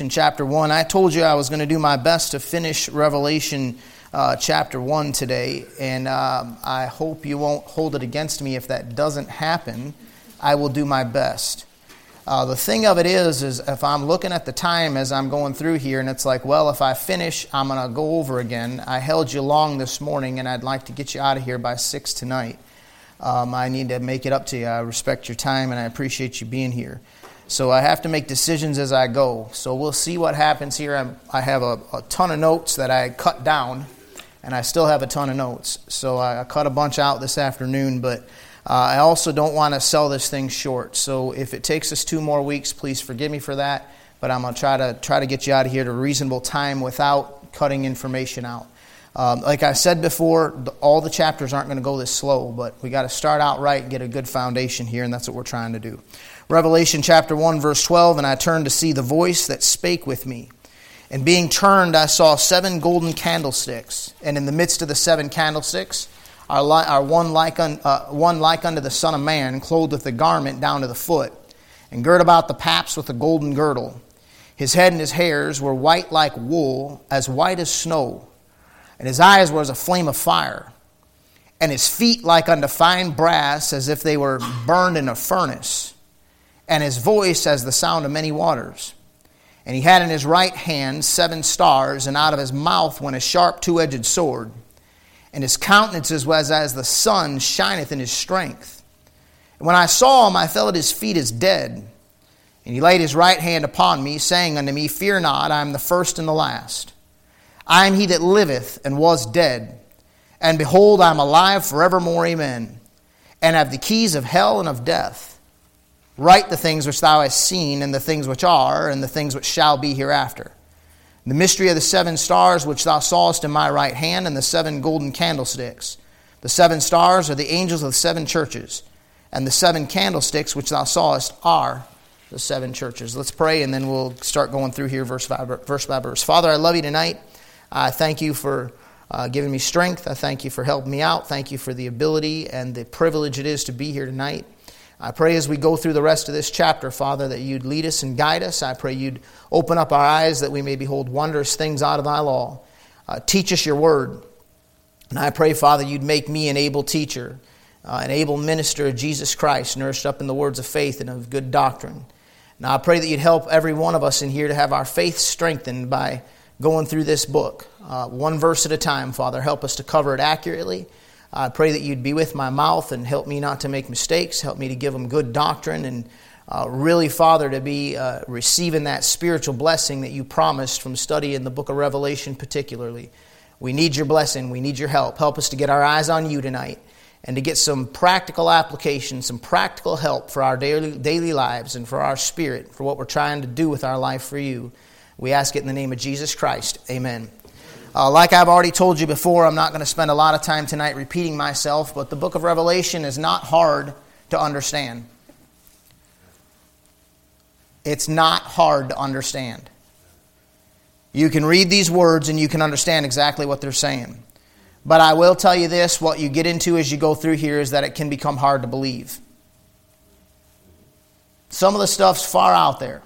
In chapter 1, I told you I was going to do my best to finish Revelation chapter 1 today, and I hope you won't hold it against me if that doesn't happen. I will do my best. The thing of it is if I'm looking at the time as I'm going through here, and it's like, well, if I finish, I'm going to go over again. I held you long this morning, and I'd like to get you out of here by 6 tonight. I need to make it up to you. I respect your time, and I appreciate you being here. So I have to make decisions as I go. So we'll see what happens here. I have a ton of notes that I cut down, and I still have a ton of notes. So I cut a bunch out this afternoon, but I also don't want to sell this thing short. So if it takes us 2 more weeks, please forgive me for that. But I'm going to try to get you out of here at a reasonable time without cutting information out. Like I said before, all the chapters aren't going to go this slow, but we got to start out right and get a good foundation here, and that's what we're trying to do. Revelation chapter 1, verse 12, and I turned to see the voice that spake with me. And being turned, I saw 7 golden candlesticks, and in the midst of the 7 candlesticks are one like unto the Son of Man, clothed with a garment down to the foot, and girt about the paps with a golden girdle. His head and his hairs were white like wool, as white as snow, and his eyes were as a flame of fire, and his feet like unto fine brass, as if they were burned in a furnace, and his voice as the sound of many waters. And he had in his right hand 7 stars, and out of his mouth went a sharp 2-edged sword. And his countenance was as the sun shineth in his strength. And when I saw him, I fell at his feet as dead. And he laid his right hand upon me, saying unto me, Fear not, I am the first and the last. I am he that liveth and was dead. And behold, I am alive forevermore, amen. And have the keys of hell and of death. Write the things which thou hast seen, and the things which are, and the things which shall be hereafter. The mystery of the 7 stars which thou sawest in my right hand, and the 7 golden candlesticks. The 7 stars are the angels of the 7 churches, and the 7 candlesticks which thou sawest are the 7 churches. Let's pray, and then we'll start going through here verse by verse. Father, I love you tonight. I thank you for giving me strength. I thank you for helping me out. Thank you for the ability and the privilege it is to be here tonight. I pray as we go through the rest of this chapter, Father, that you'd lead us and guide us. I pray you'd open up our eyes that we may behold wondrous things out of thy law. Teach us your word. And I pray, Father, you'd make me an able teacher, an able minister of Jesus Christ, nourished up in the words of faith and of good doctrine. Now I pray that you'd help every one of us in here to have our faith strengthened by going through this book. One verse at a time, Father. Help us to cover it accurately. I pray that you'd be with my mouth and help me not to make mistakes. Help me to give them good doctrine and really, Father, to be receiving that spiritual blessing that you promised from study in the book of Revelation particularly. We need your blessing. We need your help. Help us to get our eyes on you tonight and to get some practical application, some practical help for our daily lives and for our spirit, for what we're trying to do with our life for you. We ask it in the name of Jesus Christ. Amen. Like I've already told you before, I'm not going to spend a lot of time tonight repeating myself, but the book of Revelation is not hard to understand. It's not hard to understand. You can read these words and you can understand exactly what they're saying. But I will tell you this, what you get into as you go through here is that it can become hard to believe. Some of the stuff's far out there.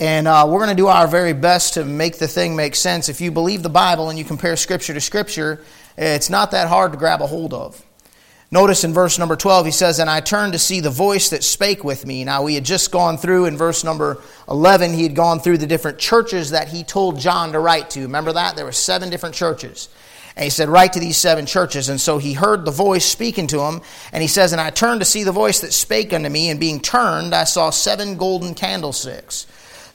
And we're going to do our very best to make the thing make sense. If you believe the Bible and you compare Scripture to Scripture, it's not that hard to grab a hold of. Notice in verse number 12, he says, And I turned to see the voice that spake with me. Now, we had just gone through, in verse number 11, he had gone through the different churches that he told John to write to. Remember that? There were 7 different churches. And he said, Write to these 7 churches. And so he heard the voice speaking to him. And he says, And I turned to see the voice that spake unto me. And being turned, I saw 7 golden candlesticks.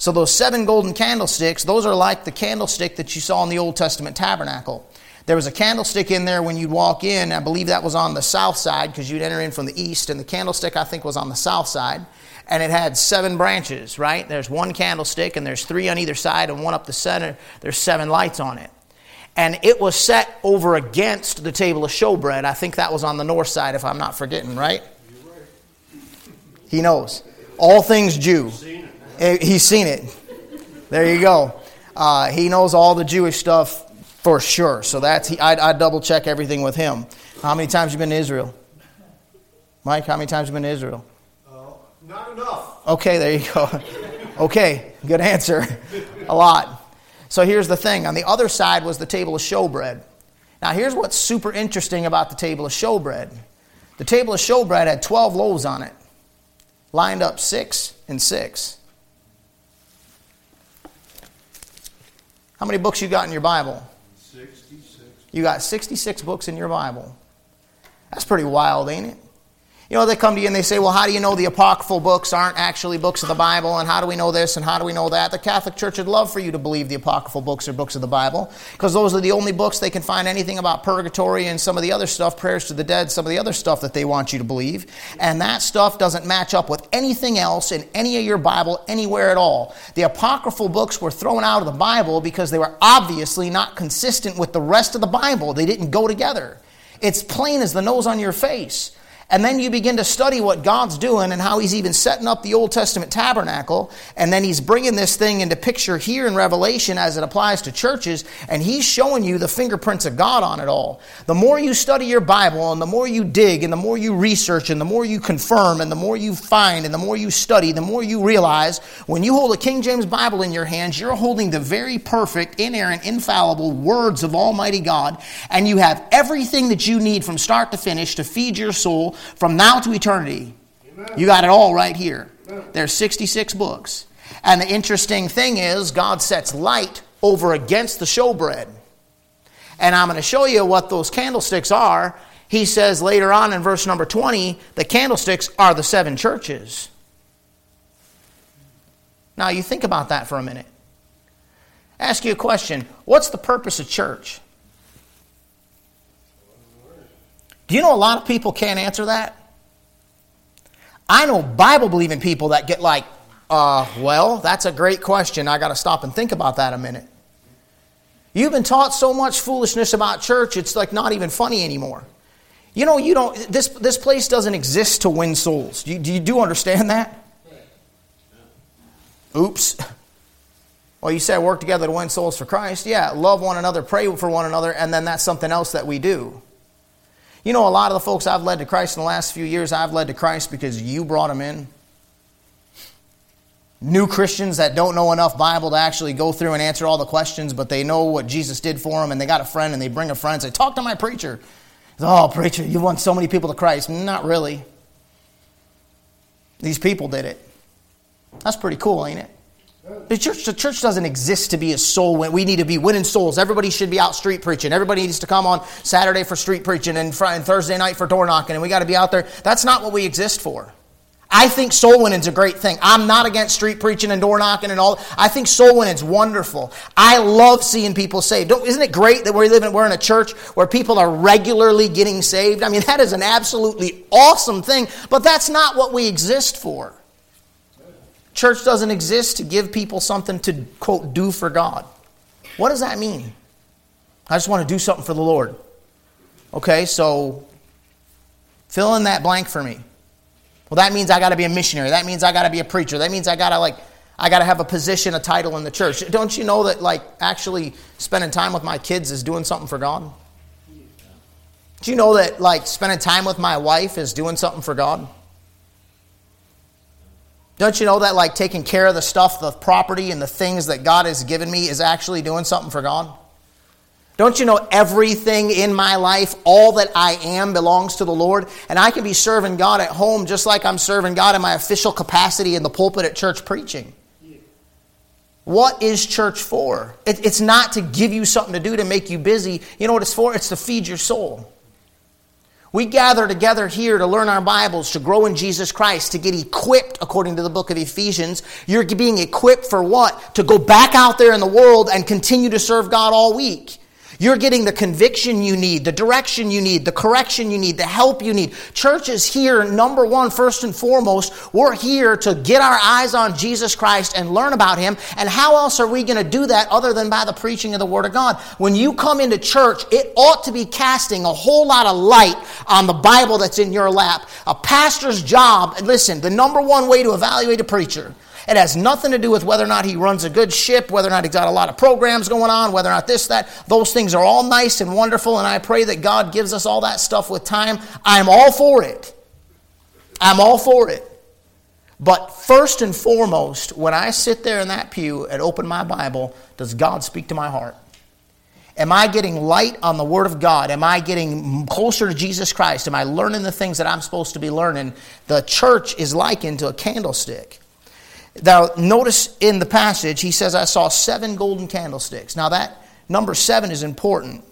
So those 7 golden candlesticks, those are like the candlestick that you saw in the Old Testament tabernacle. There was a candlestick in there when you'd walk in. I believe that was on the south side because you'd enter in from the east. And the candlestick, I think, was on the south side. And it had 7 branches, right? There's one candlestick and there's 3 on either side and one up the center. There's 7 lights on it. And it was set over against the table of showbread. I think that was on the north side, if I'm not forgetting, right? He knows. All things Jew. He's seen it. There you go. He knows all the Jewish stuff for sure. So that's I double check everything with him. How many times you been to Israel? Mike, how many times you been to Israel? Not enough. Okay, there you go. Okay, good answer. A lot. So here's the thing. On the other side was the table of showbread. Now here's what's super interesting about the table of showbread. The table of showbread had 12 loaves on it, lined up 6 and 6. How many books you got in your Bible? 66. You got 66 books in your Bible. That's pretty wild, ain't it? You know, they come to you and they say, well, how do you know the apocryphal books aren't actually books of the Bible? And how do we know this? And how do we know that? The Catholic Church would love for you to believe the apocryphal books are books of the Bible, because those are the only books they can find anything about purgatory and some of the other stuff, prayers to the dead, some of the other stuff that they want you to believe. And that stuff doesn't match up with anything else in any of your Bible anywhere at all. The apocryphal books were thrown out of the Bible because they were obviously not consistent with the rest of the Bible. They didn't go together. It's plain as the nose on your face. And then you begin to study what God's doing and how he's even setting up the Old Testament tabernacle. And then he's bringing this thing into picture here in Revelation as it applies to churches. And he's showing you the fingerprints of God on it all. The more you study your Bible and the more you dig and the more you research and the more you confirm and the more you find and the more you study, the more you realize when you hold a King James Bible in your hands, you're holding the very perfect, inerrant, infallible words of Almighty God. And you have everything that you need from start to finish to feed your soul from now to eternity. Amen. You got it all right here. Amen. There's 66 books. And the interesting thing is God sets light over against the showbread. And I'm going to show you what those candlesticks are. He says later on in verse number 20, the candlesticks are the 7 churches. Now you think about that for a minute. Ask you a question. What's the purpose of church? Do you know a lot of people can't answer that? I know Bible-believing people that get like, well, that's a great question. I got to stop and think about that a minute. You've been taught so much foolishness about church, it's like not even funny anymore. You know, you don't. This place doesn't exist to win souls. Do you understand that? Oops. Well, you say work together to win souls for Christ. Yeah, love one another, pray for one another, and then that's something else that we do. You know, a lot of the folks I've led to Christ in the last few years, I've led to Christ because you brought them in. New Christians that don't know enough Bible to actually go through and answer all the questions, but they know what Jesus did for them, and they got a friend, and they bring a friend and say, talk to my preacher. Oh, preacher, you won so many people to Christ. Not really. These people did it. That's pretty cool, ain't it? The church doesn't exist to be a soul. We need to be winning souls. Everybody should be out street preaching. Everybody needs to come on Saturday for street preaching and Thursday night for door knocking. And we got to be out there. That's not what we exist for. I think soul winning's a great thing. I'm not against street preaching and door knocking and all. I think soul winning's wonderful. I love seeing people saved. Isn't it great that we're in a church where people are regularly getting saved? I mean, that is an absolutely awesome thing. But that's not what we exist for. Church doesn't exist to give people something to, quote, do for God. What does that mean? I just want to do something for the Lord. Okay, so fill in that blank for me. Well, that means I got to be a missionary. That means I got to be a preacher. That means I got to have a position, a title in the church. Don't you know that actually spending time with my kids is doing something for God? Do you know that spending time with my wife is doing something for God? Don't you know that taking care of the stuff, the property and the things that God has given me is actually doing something for God? Don't you know everything in my life, all that I am belongs to the Lord? And I can be serving God at home just like I'm serving God in my official capacity in the pulpit at church preaching. What is church for? It's not to give you something to do to make you busy. You know what it's for? It's to feed your soul. We gather together here to learn our Bibles, to grow in Jesus Christ, to get equipped, according to the book of Ephesians. You're being equipped for what? To go back out there in the world and continue to serve God all week. You're getting the conviction you need, the direction you need, the correction you need, the help you need. Church is here, number one, first and foremost. We're here to get our eyes on Jesus Christ and learn about Him. And how else are we going to do that other than by the preaching of the Word of God? When you come into church, it ought to be casting a whole lot of light on the Bible that's in your lap. A pastor's job, and listen, the number one way to evaluate a preacher, it has nothing to do with whether or not he runs a good ship, whether or not he's got a lot of programs going on, whether or not this, that. Those things are all nice and wonderful, and I pray that God gives us all that stuff with time. I'm all for it. But first and foremost, when I sit there in that pew and open my Bible, does God speak to my heart? Am I getting light on the Word of God? Am I getting closer to Jesus Christ? Am I learning the things that I'm supposed to be learning? The church is likened to a candlestick. Now, notice in the passage, he says, I saw 7 golden candlesticks. Now, that number 7 is important.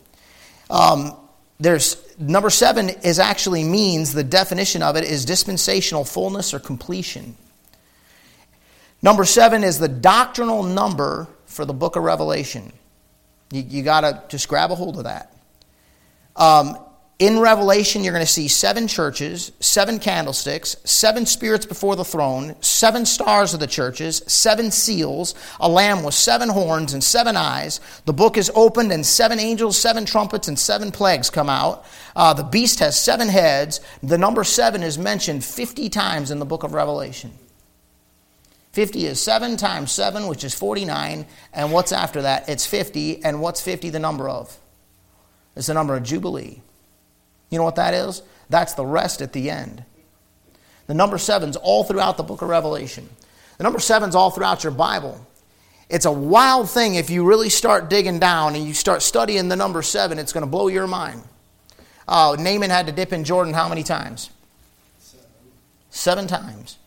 Number 7 is actually means, the definition of it is dispensational fullness or completion. Number 7 is the doctrinal number for the book of Revelation. You got to just grab a hold of that. In Revelation, you're going to see 7 churches, 7 candlesticks, 7 spirits before the throne, 7 stars of the churches, 7 seals, a lamb with 7 horns and 7 eyes. The book is opened and 7 angels, 7 trumpets, and 7 plagues come out. The beast has 7 heads. The number 7 is mentioned 50 times in the book of Revelation. 50 is 7 times 7, which is 49. And what's after that? It's 50. And what's 50 the number of? It's the number of Jubilee. You know what that is? That's the rest at the end. The number 7's all throughout the book of Revelation. The number 7's all throughout your Bible. It's a wild thing if you really start digging down and you start studying the number 7, it's going to blow your mind. Naaman had to dip in Jordan how many times? 7 times.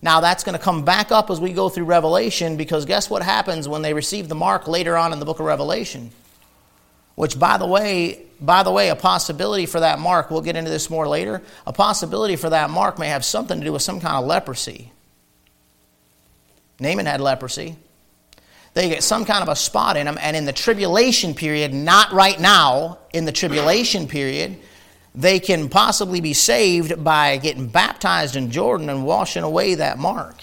Now that's going to come back up as we go through Revelation, because guess what happens when they receive the mark later on in the book of Revelation? Which, by the way, a possibility for that mark, we'll get into this more later, a possibility for that mark may have something to do with some kind of leprosy. Naaman had leprosy. They get some kind of a spot in them, and in the tribulation period, not right now, in the tribulation period, they can possibly be saved by getting baptized in Jordan and washing away that mark.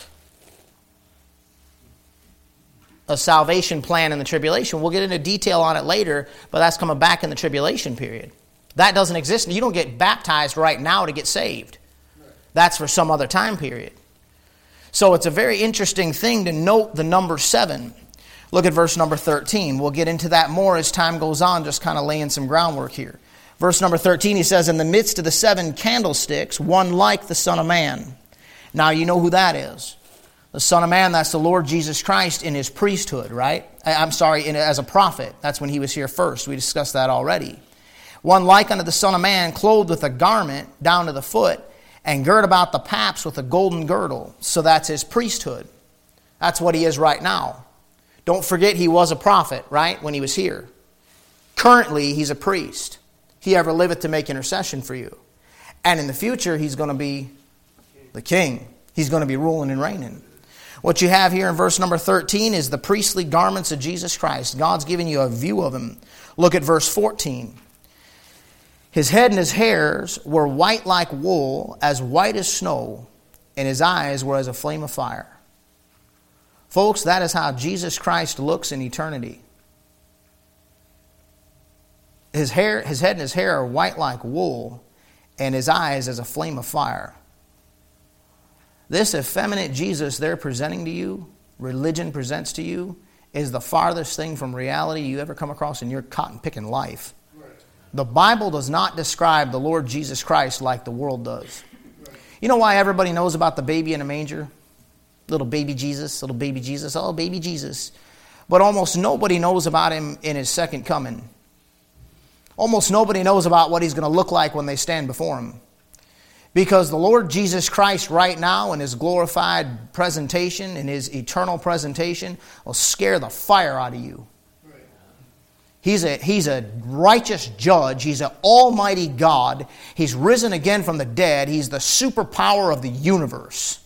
A salvation plan in the tribulation. We'll get into detail on it later, but that's coming back in the tribulation period. That doesn't exist. You don't get baptized right now to get saved. That's for some other time period. So it's a very interesting thing to note the number 7. Look at verse number 13. We'll get into that more as time goes on, just kind of laying some groundwork here. Verse number 13, he says, in the midst of the 7 candlesticks, one like the Son of Man. Now you know who that is. The Son of Man, that's the Lord Jesus Christ in his priesthood, right? As a prophet. That's when he was here first. We discussed that already. One like unto the Son of Man, clothed with a garment down to the foot, and girt about the paps with a golden girdle. So that's his priesthood. That's what he is right now. Don't forget he was a prophet, right, when he was here. Currently, he's a priest. He ever liveth to make intercession for you. And in the future, he's going to be the king. He's going to be ruling and reigning. What you have here in verse number 13 is the priestly garments of Jesus Christ. God's giving you a view of him. Look at verse 14. His head and his hairs were white like wool, as white as snow, and his eyes were as a flame of fire. Folks, that is how Jesus Christ looks in eternity. His head and his hair are white like wool, and his eyes as a flame of fire. This effeminate Jesus they're presenting to you, religion presents to you, is the farthest thing from reality you ever come across in your cotton-picking life. Right. The Bible does not describe the Lord Jesus Christ like the world does. Right. You know why everybody knows about the baby in a manger? Little baby Jesus, little baby Jesus, oh, baby Jesus. But almost nobody knows about him in his second coming. Almost nobody knows about what he's going to look like when they stand before him. Because the Lord Jesus Christ right now in his glorified presentation, in his eternal presentation, will scare the fire out of you. He's a righteous judge. He's an almighty God. He's risen again from the dead. He's the superpower of the universe.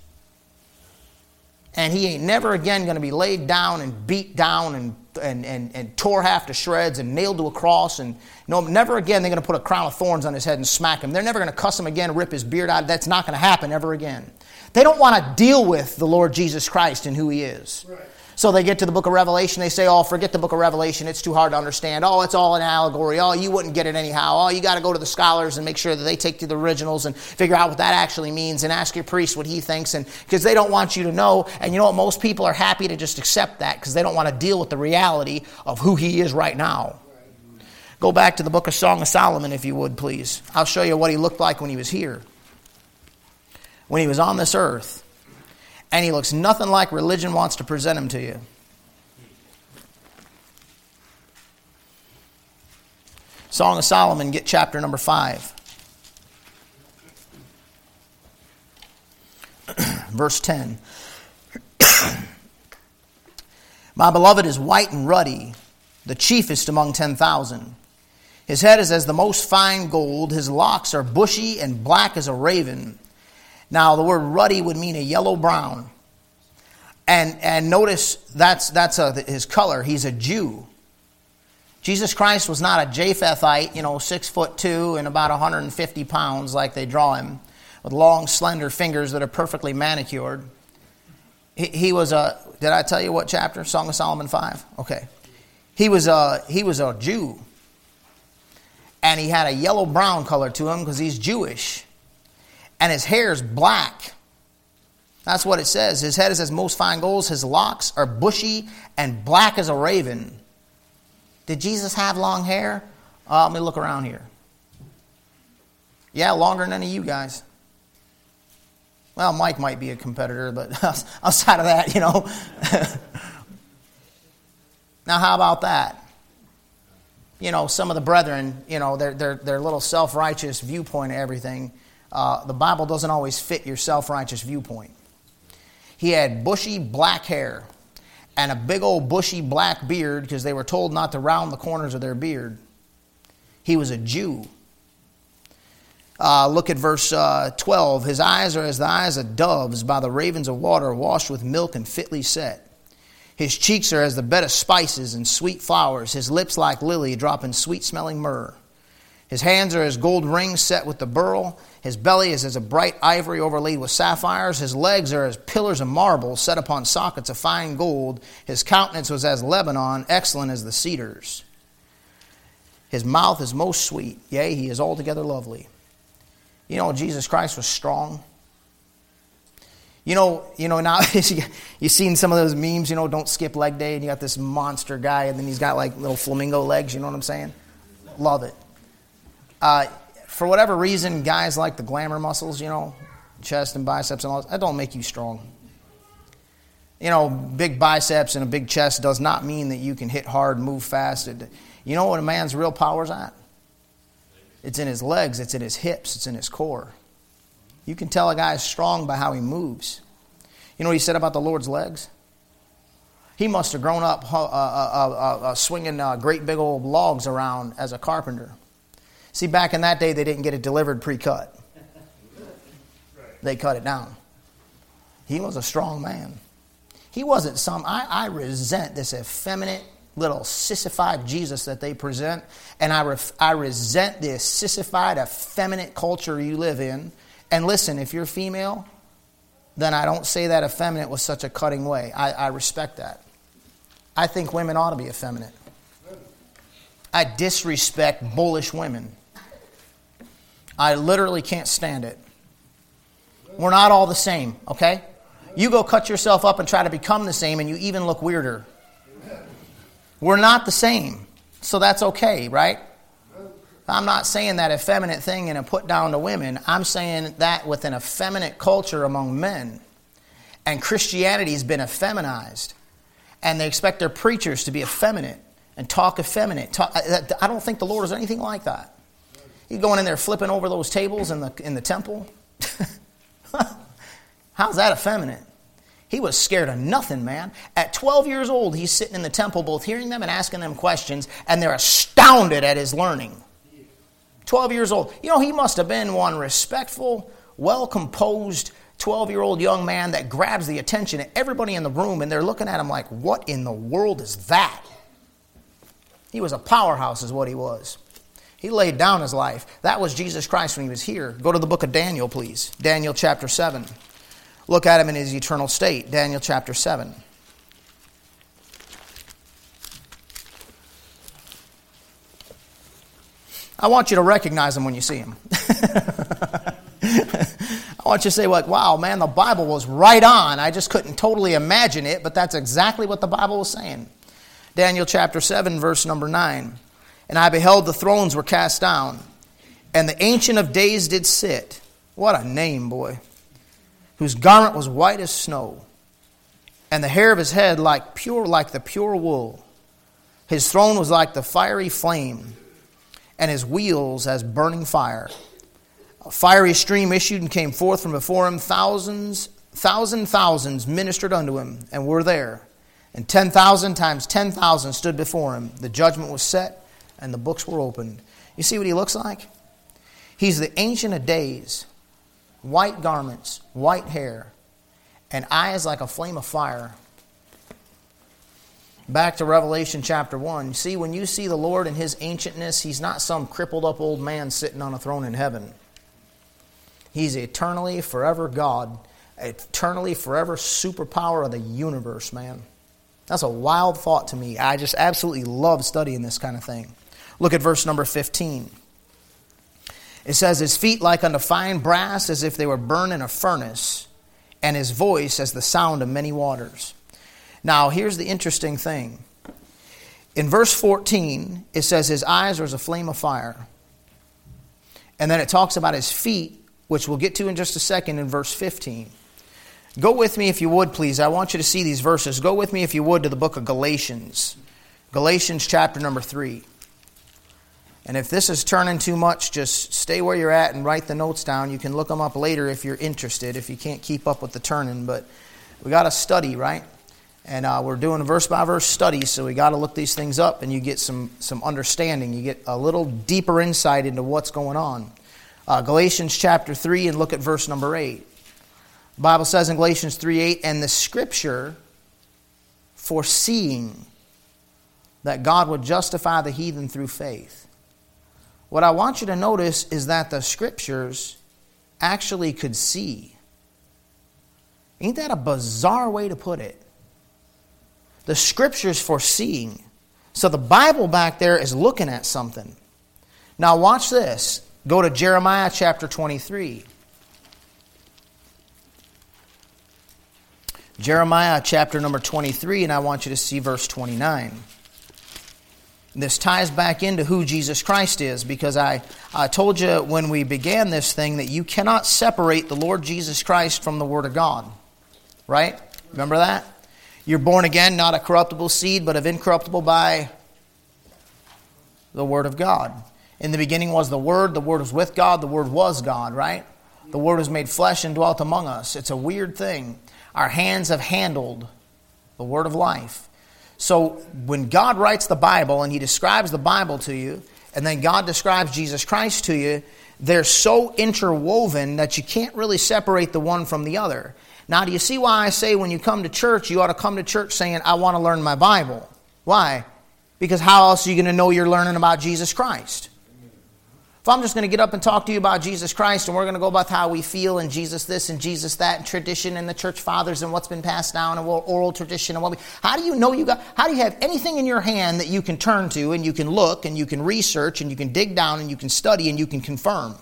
And he ain't never again going to be laid down and beat down and tore half to shreds and nailed to a cross, and no, never again they're going to put a crown of thorns on his head and smack him. They're never going to cuss him again, rip his beard out. That's not going to happen ever again. They don't want to deal with the Lord Jesus Christ and who he is. Right. So they get to the book of Revelation. They say, oh, forget the book of Revelation. It's too hard to understand. Oh, it's all an allegory. Oh, you wouldn't get it anyhow. Oh, you got to go to the scholars and make sure that they take to the originals and figure out what that actually means and ask your priest what he thinks, and because they don't want you to know. And you know what? Most people are happy to just accept that because they don't want to deal with the reality of who he is right now. Go back to the book of Song of Solomon, if you would, please. I'll show you what he looked like when he was here, when he was on this earth. and he looks nothing like religion wants to present him to you. Song of Solomon, get chapter number 5. Verse 10. My beloved is white and ruddy, the chiefest among 10,000. His head is as the most fine gold. His locks are bushy and black as a raven. Now, the word ruddy would mean a yellow-brown. And notice that's his color. He's a Jew. Jesus Christ was not a Japhethite, 6'2" and about 150 pounds like they draw him, with long, slender fingers that are perfectly manicured. He was a, did I tell you what chapter? Song of Solomon 5? Okay. He was a Jew. And he had a yellow-brown color to him because he's Jewish. And his hair's black. That's what it says. His head is as most fine gold. His locks are bushy and black as a raven. Did Jesus have long hair? Let me look around here. Yeah, longer than any of you guys. Well, Mike might be a competitor, but outside of that, Now, how about that? Some of the brethren, their little self-righteous viewpoint of everything. The Bible doesn't always fit your self-righteous viewpoint. He had bushy black hair and a big old bushy black beard because they were told not to round the corners of their beard. He was a Jew. Look at verse 12. His eyes are as the eyes of doves by the ravens of water, washed with milk and fitly set. His cheeks are as the bed of spices and sweet flowers. His lips like lily, dropping sweet-smelling myrrh. His hands are as gold rings set with the beryl. His belly is as a bright ivory overlaid with sapphires. His legs are as pillars of marble set upon sockets of fine gold. His countenance was as Lebanon, excellent as the cedars. His mouth is most sweet. Yea, he is altogether lovely. Jesus Christ was strong. Now you've seen some of those memes, don't skip leg day, and you got this monster guy, and then he's got like little flamingo legs, you know what I'm saying? Love it. For whatever reason, guys like the glamour muscles, chest and biceps and all that don't make you strong. Big biceps and a big chest does not mean that you can hit hard, move fast. You know what a man's real power's at? It's in his legs, it's in his hips, it's in his core. You can tell a guy is strong by how he moves. You know what he said about the Lord's legs? He must have grown up swinging great big old logs around as a carpenter. See, back in that day, they didn't get it delivered pre-cut. They cut it down. He was a strong man. He wasn't some, I resent this effeminate, little sissified Jesus that they present, and I resent this sissified, effeminate culture you live in. And listen, if you're female, then I don't say that effeminate with such a cutting way. I respect that. I think women ought to be effeminate. I disrespect bullish women. I literally can't stand it. We're not all the same, okay? You go cut yourself up and try to become the same, and you even look weirder. We're not the same, so that's okay, right? I'm not saying that effeminate thing in a put down to women. I'm saying that with an effeminate culture among men. And Christianity's been effeminized. And they expect their preachers to be effeminate and talk effeminate. I don't think the Lord is anything like that. He's going in there flipping over those tables in the temple. How's that effeminate? He was scared of nothing, man. At 12 years old, he's sitting in the temple both hearing them and asking them questions, and they're astounded at his learning. 12 years old. He must have been one respectful, well-composed 12-year-old young man that grabs the attention of everybody in the room, and they're looking at him like, what in the world is that? He was a powerhouse is what he was. He laid down his life. That was Jesus Christ when he was here. Go to the book of Daniel, please. Daniel chapter 7. Look at him in his eternal state. Daniel chapter 7. I want you to recognize him when you see him. I want you to say, like, wow, man, the Bible was right on. I just couldn't totally imagine it, but that's exactly what the Bible was saying. Daniel chapter 7, verse number 9. And I beheld the thrones were cast down, and the Ancient of Days did sit. What a name, boy. whose garment was white as snow, and the hair of his head like the pure wool. His throne was like the fiery flame, and his wheels as burning fire. A fiery stream issued and came forth from before him. Thousands ministered unto him and were there. And 10,000 times 10,000 stood before him. The judgment was set and the books were opened. You see what he looks like? He's the Ancient of Days. White garments, white hair, and eyes like a flame of fire. Back to Revelation chapter 1. See, when you see the Lord in His ancientness, He's not some crippled up old man sitting on a throne in heaven. He's eternally, forever God, eternally, forever superpower of the universe, man. That's a wild thought to me. I just absolutely love studying this kind of thing. Look at verse number 15. It says, His feet like unto fine brass, as if they were burned in a furnace, and His voice as the sound of many waters. Now, here's the interesting thing. In verse 14, it says His eyes are as a flame of fire. And then it talks about His feet, which we'll get to in just a second in verse 15. Go with me if you would, please. I want you to see these verses. Go with me if you would to the book of Galatians. Galatians chapter number 3. And if this is turning too much, just stay where you're at and write the notes down. You can look them up later if you're interested, if you can't keep up with the turning. But we got to study, right? And we're doing a verse-by-verse study, so we got to look these things up, and you get some understanding. You get a little deeper insight into what's going on. Galatians chapter 3, and look at verse number 8. The Bible says in Galatians 3:8, And the Scripture, foreseeing that God would justify the heathen through faith. What I want you to notice is that the Scriptures actually could see. Ain't that a bizarre way to put it? The Scriptures foreseeing. So the Bible back there is looking at something. Now watch this. Go to Jeremiah chapter 23. Jeremiah chapter number 23, and I want you to see verse 29. This ties back into who Jesus Christ is, because I told you when we began this thing that you cannot separate the Lord Jesus Christ from the Word of God. Right? Remember that? You're born again, not a corruptible seed, but of incorruptible by the Word of God. In the beginning was the Word was with God, the Word was God, right? The Word was made flesh and dwelt among us. It's a weird thing. Our hands have handled the Word of life. So when God writes the Bible and He describes the Bible to you, and then God describes Jesus Christ to you, they're so interwoven that you can't really separate the one from the other. Now, do you see why I say when you come to church, you ought to come to church saying, I want to learn my Bible? Why? Because how else are you going to know you're learning about Jesus Christ? If I'm just going to get up and talk to you about Jesus Christ and we're going to go about how we feel and Jesus this and Jesus that and tradition and the church fathers and what's been passed down and oral tradition and how do you know you got? How do you have anything in your hand that you can turn to and you can look and you can research and you can dig down and you can study and you can confirm?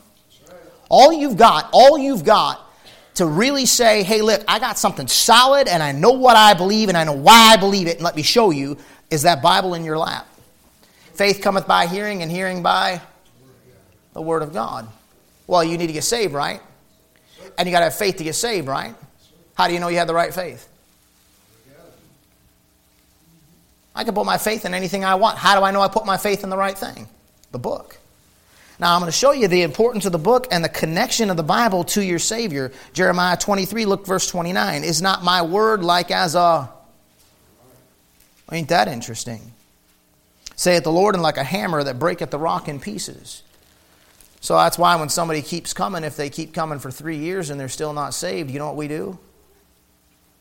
All you've got to really say, hey, look, I got something solid and I know what I believe and I know why I believe it and let me show you is that Bible in your lap. Faith cometh by hearing and hearing by the Word of God. Well, you need to get saved, right? And you got to have faith to get saved, right? How do you know you have the right faith? I can put my faith in anything I want. How do I know I put my faith in the right thing? The book. Now, I'm going to show you the importance of the book and the connection of the Bible to your Savior. Jeremiah 23, look verse 29. Is not my word like as a... Ain't that interesting? Saith the Lord, and like a hammer that breaketh the rock in pieces. So that's why when somebody keeps coming, if they keep coming for 3 years and they're still not saved, you know what we do?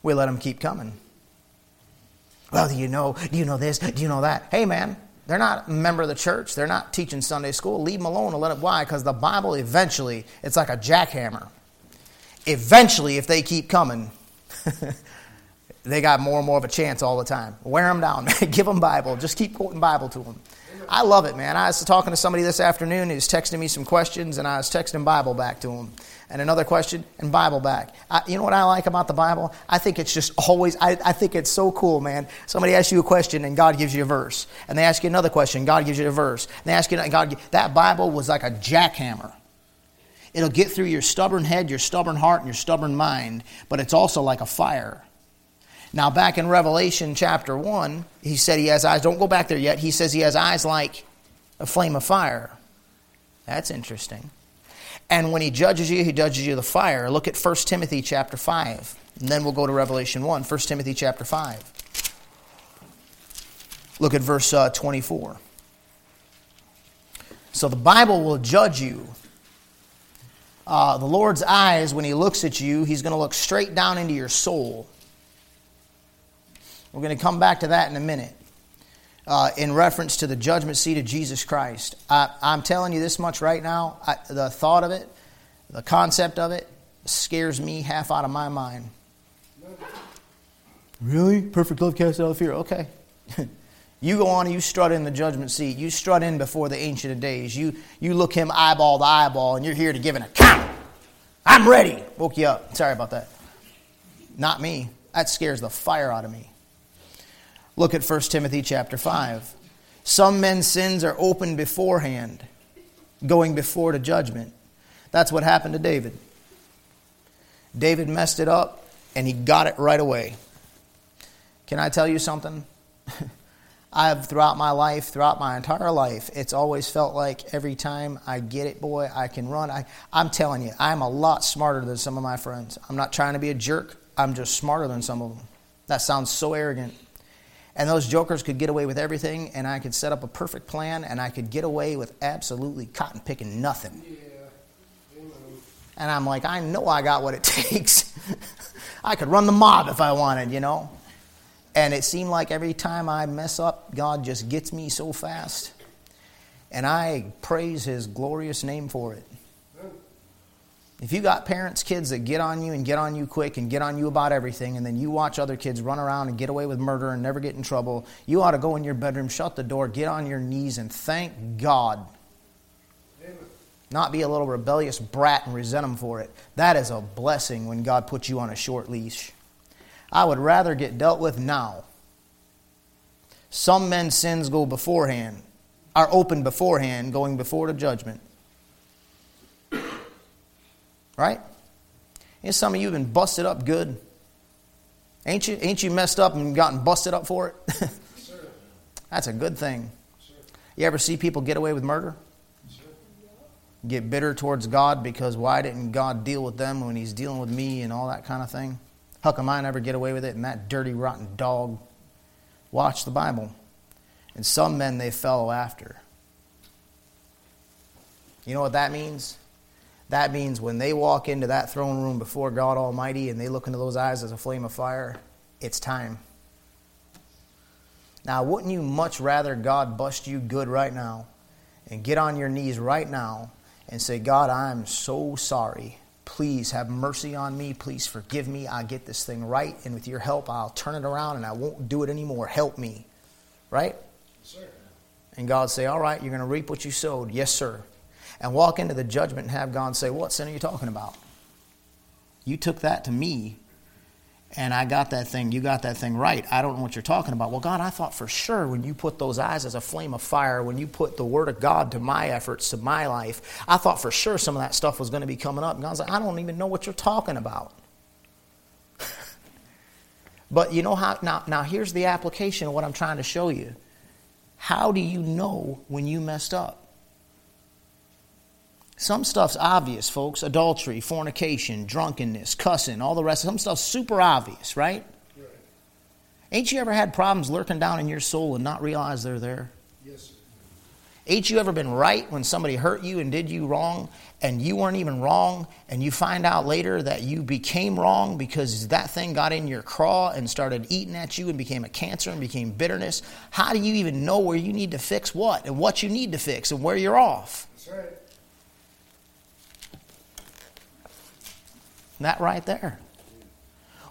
We let them keep coming. Well, do you know this? Do you know that? Hey, man, they're not a member of the church. They're not teaching Sunday school. Leave them alone and let them. Why? Because the Bible eventually, it's like a jackhammer. Eventually, if they keep coming, they got more and more of a chance all the time. Wear them down. Give them Bible. Just keep quoting Bible to them. I love it, man. I was talking to somebody this afternoon who was texting me some questions, and I was texting Bible back to him. And another question, and Bible back. You know what I like about the Bible? I think it's just always, I think it's so cool, man. Somebody asks you a question, and God gives you a verse. And they ask you another question, God gives you a verse. And they ask you, that Bible was like a jackhammer. It'll get through your stubborn head, your stubborn heart, and your stubborn mind, but it's also like a fire. Now, back in Revelation chapter 1, he said he has eyes. Don't go back there yet. He says he has eyes like a flame of fire. That's interesting. And when he judges you with fire. Look at 1 Timothy chapter 5. And then we'll go to Revelation 1. 1 Timothy chapter 5. Look at verse 24. So the Bible will judge you. The Lord's eyes, when he looks at you, he's going to look straight down into your soul. We're going to come back to that in a minute in reference to the judgment seat of Jesus Christ. I'm telling you this much right now. The thought of it, the concept of it, scares me half out of my mind. Really? Perfect love casts out fear. Okay. You go on and you strut in the judgment seat. You strut in before the Ancient of Days. You look him eyeball to eyeball, and you're here to give an account. I'm ready. Woke you up. Sorry about that. Not me. That scares the fire out of me. Look at 1 Timothy chapter 5. Some men's sins are open beforehand, going before to judgment. That's what happened to David. David messed it up, and he got it right away. Can I tell you something? I've, throughout my entire life, it's always felt like every time I get it, boy, I can run. I'm telling you, I'm a lot smarter than some of my friends. I'm not trying to be a jerk. I'm just smarter than some of them. That sounds so arrogant. And those jokers could get away with everything, and I could set up a perfect plan, and I could get away with absolutely cotton-picking nothing. Yeah. And I'm like, I know I got what it takes. I could run the mob if I wanted, you know. And it seemed like every time I mess up, God just gets me so fast. And I praise his glorious name for it. If you got parents, kids that get on you and get on you quick and get on you about everything, and then you watch other kids run around and get away with murder and never get in trouble, you ought to go in your bedroom, shut the door, get on your knees, and thank God. Amen. Not be a little rebellious brat and resent him for it. That is a blessing when God puts you on a short leash. I would rather get dealt with now. Some men's sins go beforehand, are open beforehand, going before the judgment. Right? And some of you have been busted up good. Ain't you messed up and gotten busted up for it? That's a good thing. You ever see people get away with murder? Get bitter towards God because why didn't God deal with them when he's dealing with me and all that kind of thing? How come I never get away with it? And that dirty, rotten dog. Watch the Bible. And some men they follow after. You know what that means? That means when they walk into that throne room before God Almighty and they look into those eyes as a flame of fire, it's time. Now, wouldn't you much rather God bust you good right now and get on your knees right now and say, God, I'm so sorry. Please have mercy on me. Please forgive me. I get this thing right, and with your help, I'll turn it around, and I won't do it anymore. Help me, right? Yes, sir. And God say, all right, you're going to reap what you sowed. Yes, sir. And walk into the judgment and have God say, what sin are you talking about? You took that to me, and I got that thing. You got that thing right. I don't know what you're talking about. Well, God, I thought for sure when you put those eyes as a flame of fire, when you put the Word of God to my efforts, to my life, I thought for sure some of that stuff was going to be coming up. And God's like, I don't even know what you're talking about. But you know how, now here's the application of what I'm trying to show you. How do you know when you messed up? Some stuff's obvious, folks. Adultery, fornication, drunkenness, cussing, all the rest. Some stuff's super obvious, right? Ain't you ever had problems lurking down in your soul and not realize they're there? Yes, sir. Ain't you ever been right when somebody hurt you and did you wrong and you weren't even wrong and you find out later that you became wrong because that thing got in your craw and started eating at you and became a cancer and became bitterness? How do you even know where you need to fix what and what you need to fix and where you're off? That's right. That right there.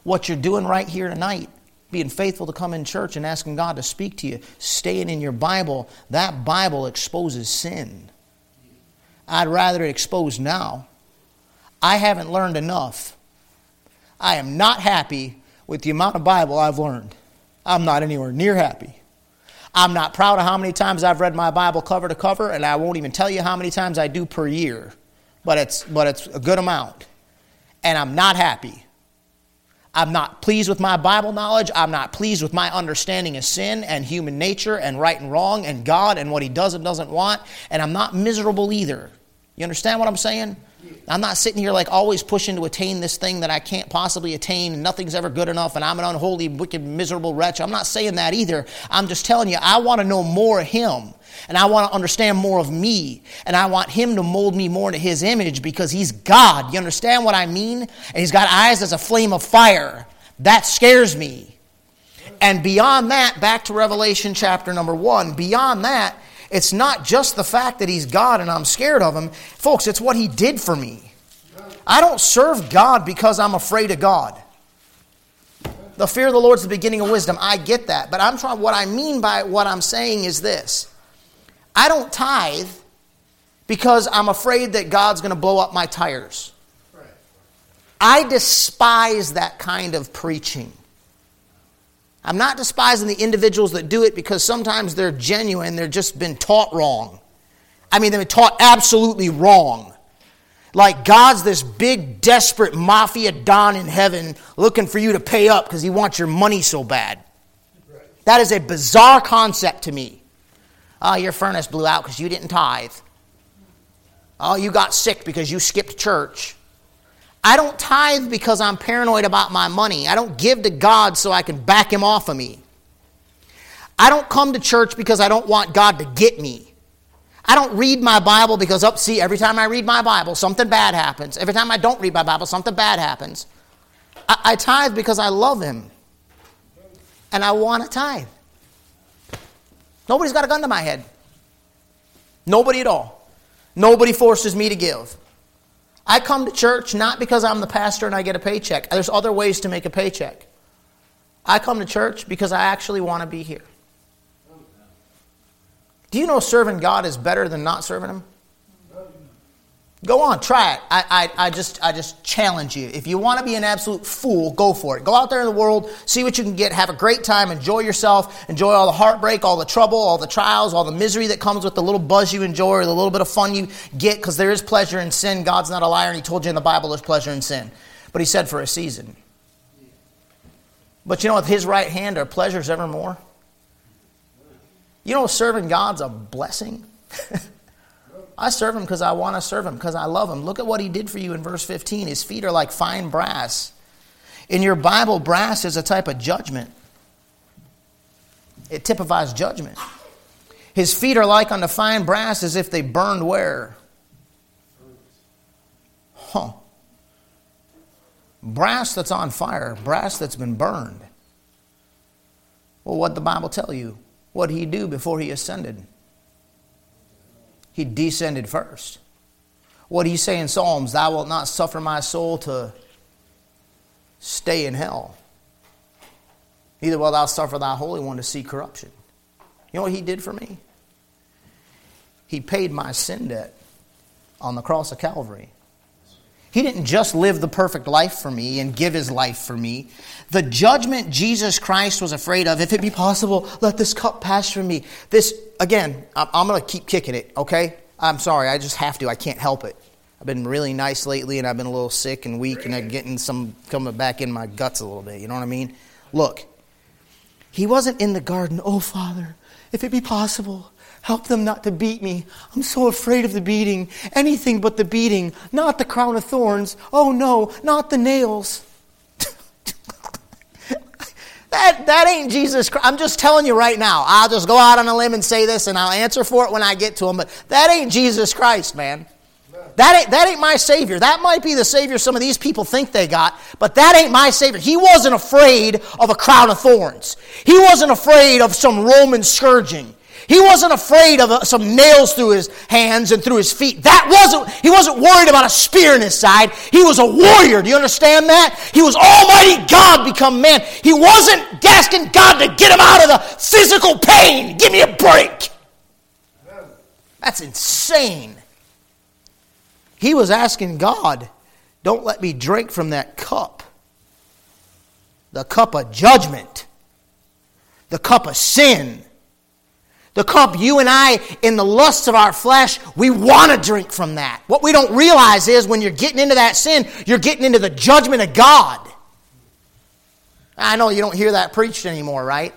What you're doing right here tonight, being faithful to come in church and asking God to speak to you, staying in your Bible, that Bible exposes sin. I'd rather it exposed now. I haven't learned enough. I am not happy with the amount of Bible I've learned. I'm not anywhere near happy. I'm not proud of how many times I've read my Bible cover to cover, and I won't even tell you how many times I do per year. but it's a good amount. And I'm not happy. I'm not pleased with my Bible knowledge. I'm not pleased with my understanding of sin and human nature and right and wrong and God and what He does and doesn't want. And I'm not miserable either. You understand what I'm saying? I'm not sitting here like always pushing to attain this thing that I can't possibly attain and nothing's ever good enough and I'm an unholy, wicked, miserable wretch. I'm not saying that either. I'm just telling you, I want to know more of Him and I want to understand more of me and I want Him to mold me more into His image because He's God. You understand what I mean? And He's got eyes as a flame of fire. That scares me. And beyond that, back to Revelation chapter number 1, beyond that, it's not just the fact that He's God and I'm scared of Him. Folks, it's what He did for me. I don't serve God because I'm afraid of God. The fear of the Lord is the beginning of wisdom. I get that. But what I mean by what I'm saying is this. I don't tithe because I'm afraid that God's going to blow up my tires. I despise that kind of preaching. I'm not despising the individuals that do it because sometimes they're genuine. They've just been taught wrong. I mean, they've been taught absolutely wrong. Like God's this big, desperate mafia don in heaven looking for you to pay up because He wants your money so bad. That is a bizarre concept to me. Oh, your furnace blew out because you didn't tithe. Oh, you got sick because you skipped church. I don't tithe because I'm paranoid about my money. I don't give to God so I can back Him off of me. I don't come to church because I don't want God to get me. I don't read my Bible because, every time I read my Bible, something bad happens. Every time I don't read my Bible, something bad happens. I tithe because I love Him. And I want to tithe. Nobody's got a gun to my head. Nobody at all. Nobody forces me to give. I come to church not because I'm the pastor and I get a paycheck. There's other ways to make a paycheck. I come to church because I actually want to be here. Do you know serving God is better than not serving Him? Go on, try it. I just challenge you. If you want to be an absolute fool, go for it. Go out there in the world, see what you can get, have a great time, enjoy yourself, enjoy all the heartbreak, all the trouble, all the trials, all the misery that comes with the little buzz you enjoy or the little bit of fun you get, because there is pleasure in sin. God's not a liar, and He told you in the Bible there's pleasure in sin. But He said for a season. But you know, with His right hand are pleasures evermore. You know, serving God's a blessing. I serve Him because I want to serve Him, because I love Him. Look at what He did for you in verse 15. His feet are like fine brass. In your Bible, brass is a type of judgment. It typifies judgment. His feet are like unto fine brass as if they burned where? Huh. Brass that's on fire. Brass that's been burned. Well, what'd the Bible tell you? What'd He do before He ascended? He descended first. What do you say in Psalms? Thou wilt not suffer my soul to stay in hell. Neither wilt thou suffer thy Holy One to see corruption. You know what He did for me? He paid my sin debt on the cross of Calvary. He didn't just live the perfect life for me and give His life for me. The judgment Jesus Christ was afraid of, if it be possible, let this cup pass from me. This, again, I'm going to keep kicking it, okay? I'm sorry, I just have to. I can't help it. I've been really nice lately, and I've been a little sick and weak, and I'm getting some coming back in my guts a little bit. You know what I mean? Look, He wasn't in the garden, oh, Father, if it be possible, help them not to beat me. I'm so afraid of the beating. Anything but the beating. Not the crown of thorns. Oh no, not the nails. That ain't Jesus Christ. I'm just telling you right now. I'll just go out on a limb and say this and I'll answer for it when I get to Him. But that ain't Jesus Christ, man. That ain't my Savior. That might be the Savior some of these people think they got, but that ain't my Savior. He wasn't afraid of a crown of thorns. He wasn't afraid of some Roman scourging. He wasn't afraid of some nails through His hands and through His feet. He wasn't worried about a spear in His side. He was a warrior. Do you understand that? He was Almighty God become man. He wasn't asking God to get him out of the physical pain. Give me a break. That's insane. He was asking God, don't let me drink from that cup. The cup of judgment. The cup of sin. The cup you and I, in the lusts of our flesh, we want to drink from that. What we don't realize is when you're getting into that sin, you're getting into the judgment of God. I know you don't hear that preached anymore, right?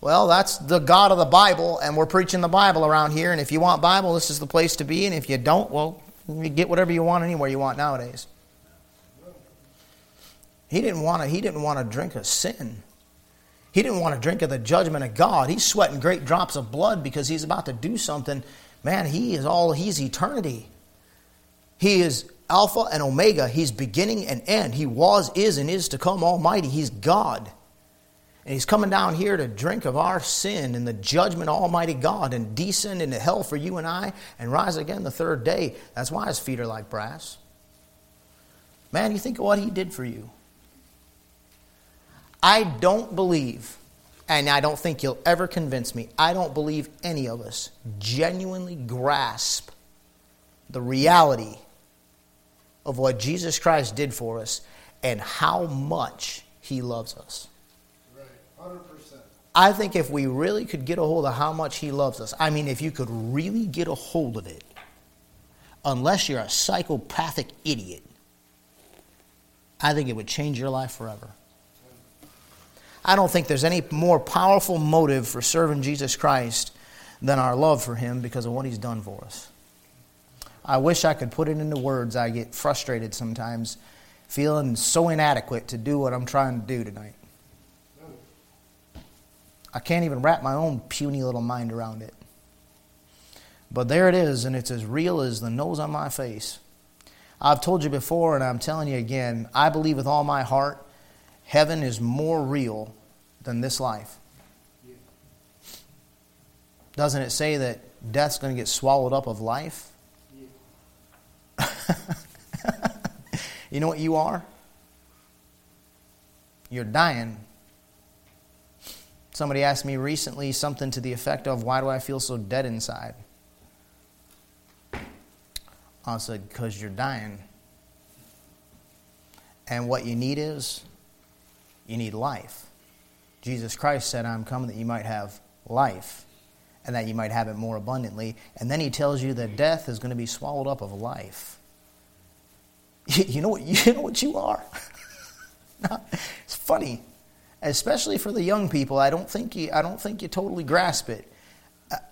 Well, that's the God of the Bible, and we're preaching the Bible around here. And if you want Bible, this is the place to be. And if you don't, well, you get whatever you want anywhere you want nowadays. He didn't want to drink of sin. He didn't want to drink of the judgment of God. He's sweating great drops of blood because he's about to do something. Man, he's eternity. He is Alpha and Omega. He's beginning and end. He was, is, and is to come, Almighty. He's God. And he's coming down here to drink of our sin and the judgment of Almighty God and descend into hell for you and I and rise again the third day. That's why his feet are like brass. Man, you think of what he did for you. I don't believe, and I don't think you'll ever convince me, I don't believe any of us genuinely grasp the reality of what Jesus Christ did for us and how much He loves us. Right, 100%. I think if we really could get a hold of how much He loves us, I mean, if you could really get a hold of it, unless you're a psychopathic idiot, I think it would change your life forever. I don't think there's any more powerful motive for serving Jesus Christ than our love for Him because of what He's done for us. I wish I could put it into words. I get frustrated sometimes, feeling so inadequate to do what I'm trying to do tonight. I can't even wrap my own puny little mind around it. But there it is, and it's as real as the nose on my face. I've told you before, and I'm telling you again, I believe with all my heart, heaven is more real than this life. Doesn't it say that death's going to get swallowed up of life? You know what you are? You're dying. Somebody asked me recently something to the effect of, why do I feel so dead inside? I said, because you're dying. And what you need is, you need life. Jesus Christ said, I'm coming that you might have life and that you might have it more abundantly. And then he tells you that death is going to be swallowed up of life. You know what you are? It's funny. Especially for the young people, I don't think you totally grasp it.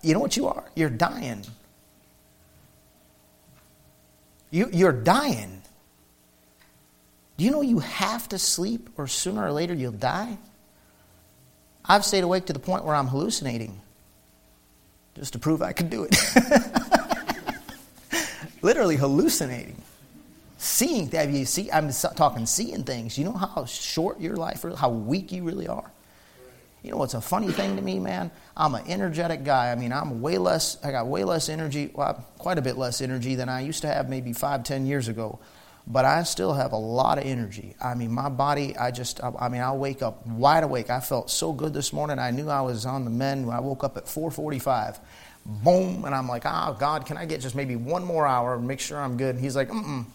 You know what you are? You're dying. You're dying. Do you know you have to sleep or sooner or later you'll die? I've stayed awake to the point where I'm hallucinating just to prove I could do it. Literally hallucinating. Seeing, I'm talking seeing things. You know how short your life is, how weak you really are? You know what's a funny thing to me, man? I'm an energetic guy. I mean, I got way less energy, well, quite a bit less energy than I used to have maybe 5-10 years ago. But I still have a lot of energy. I mean, my body, I'll wake up wide awake. I felt so good this morning. I knew I was on the mend when I woke up at 4:45. Boom, and I'm like, God, can I get just maybe one more hour and make sure I'm good? And he's like, mm-mm.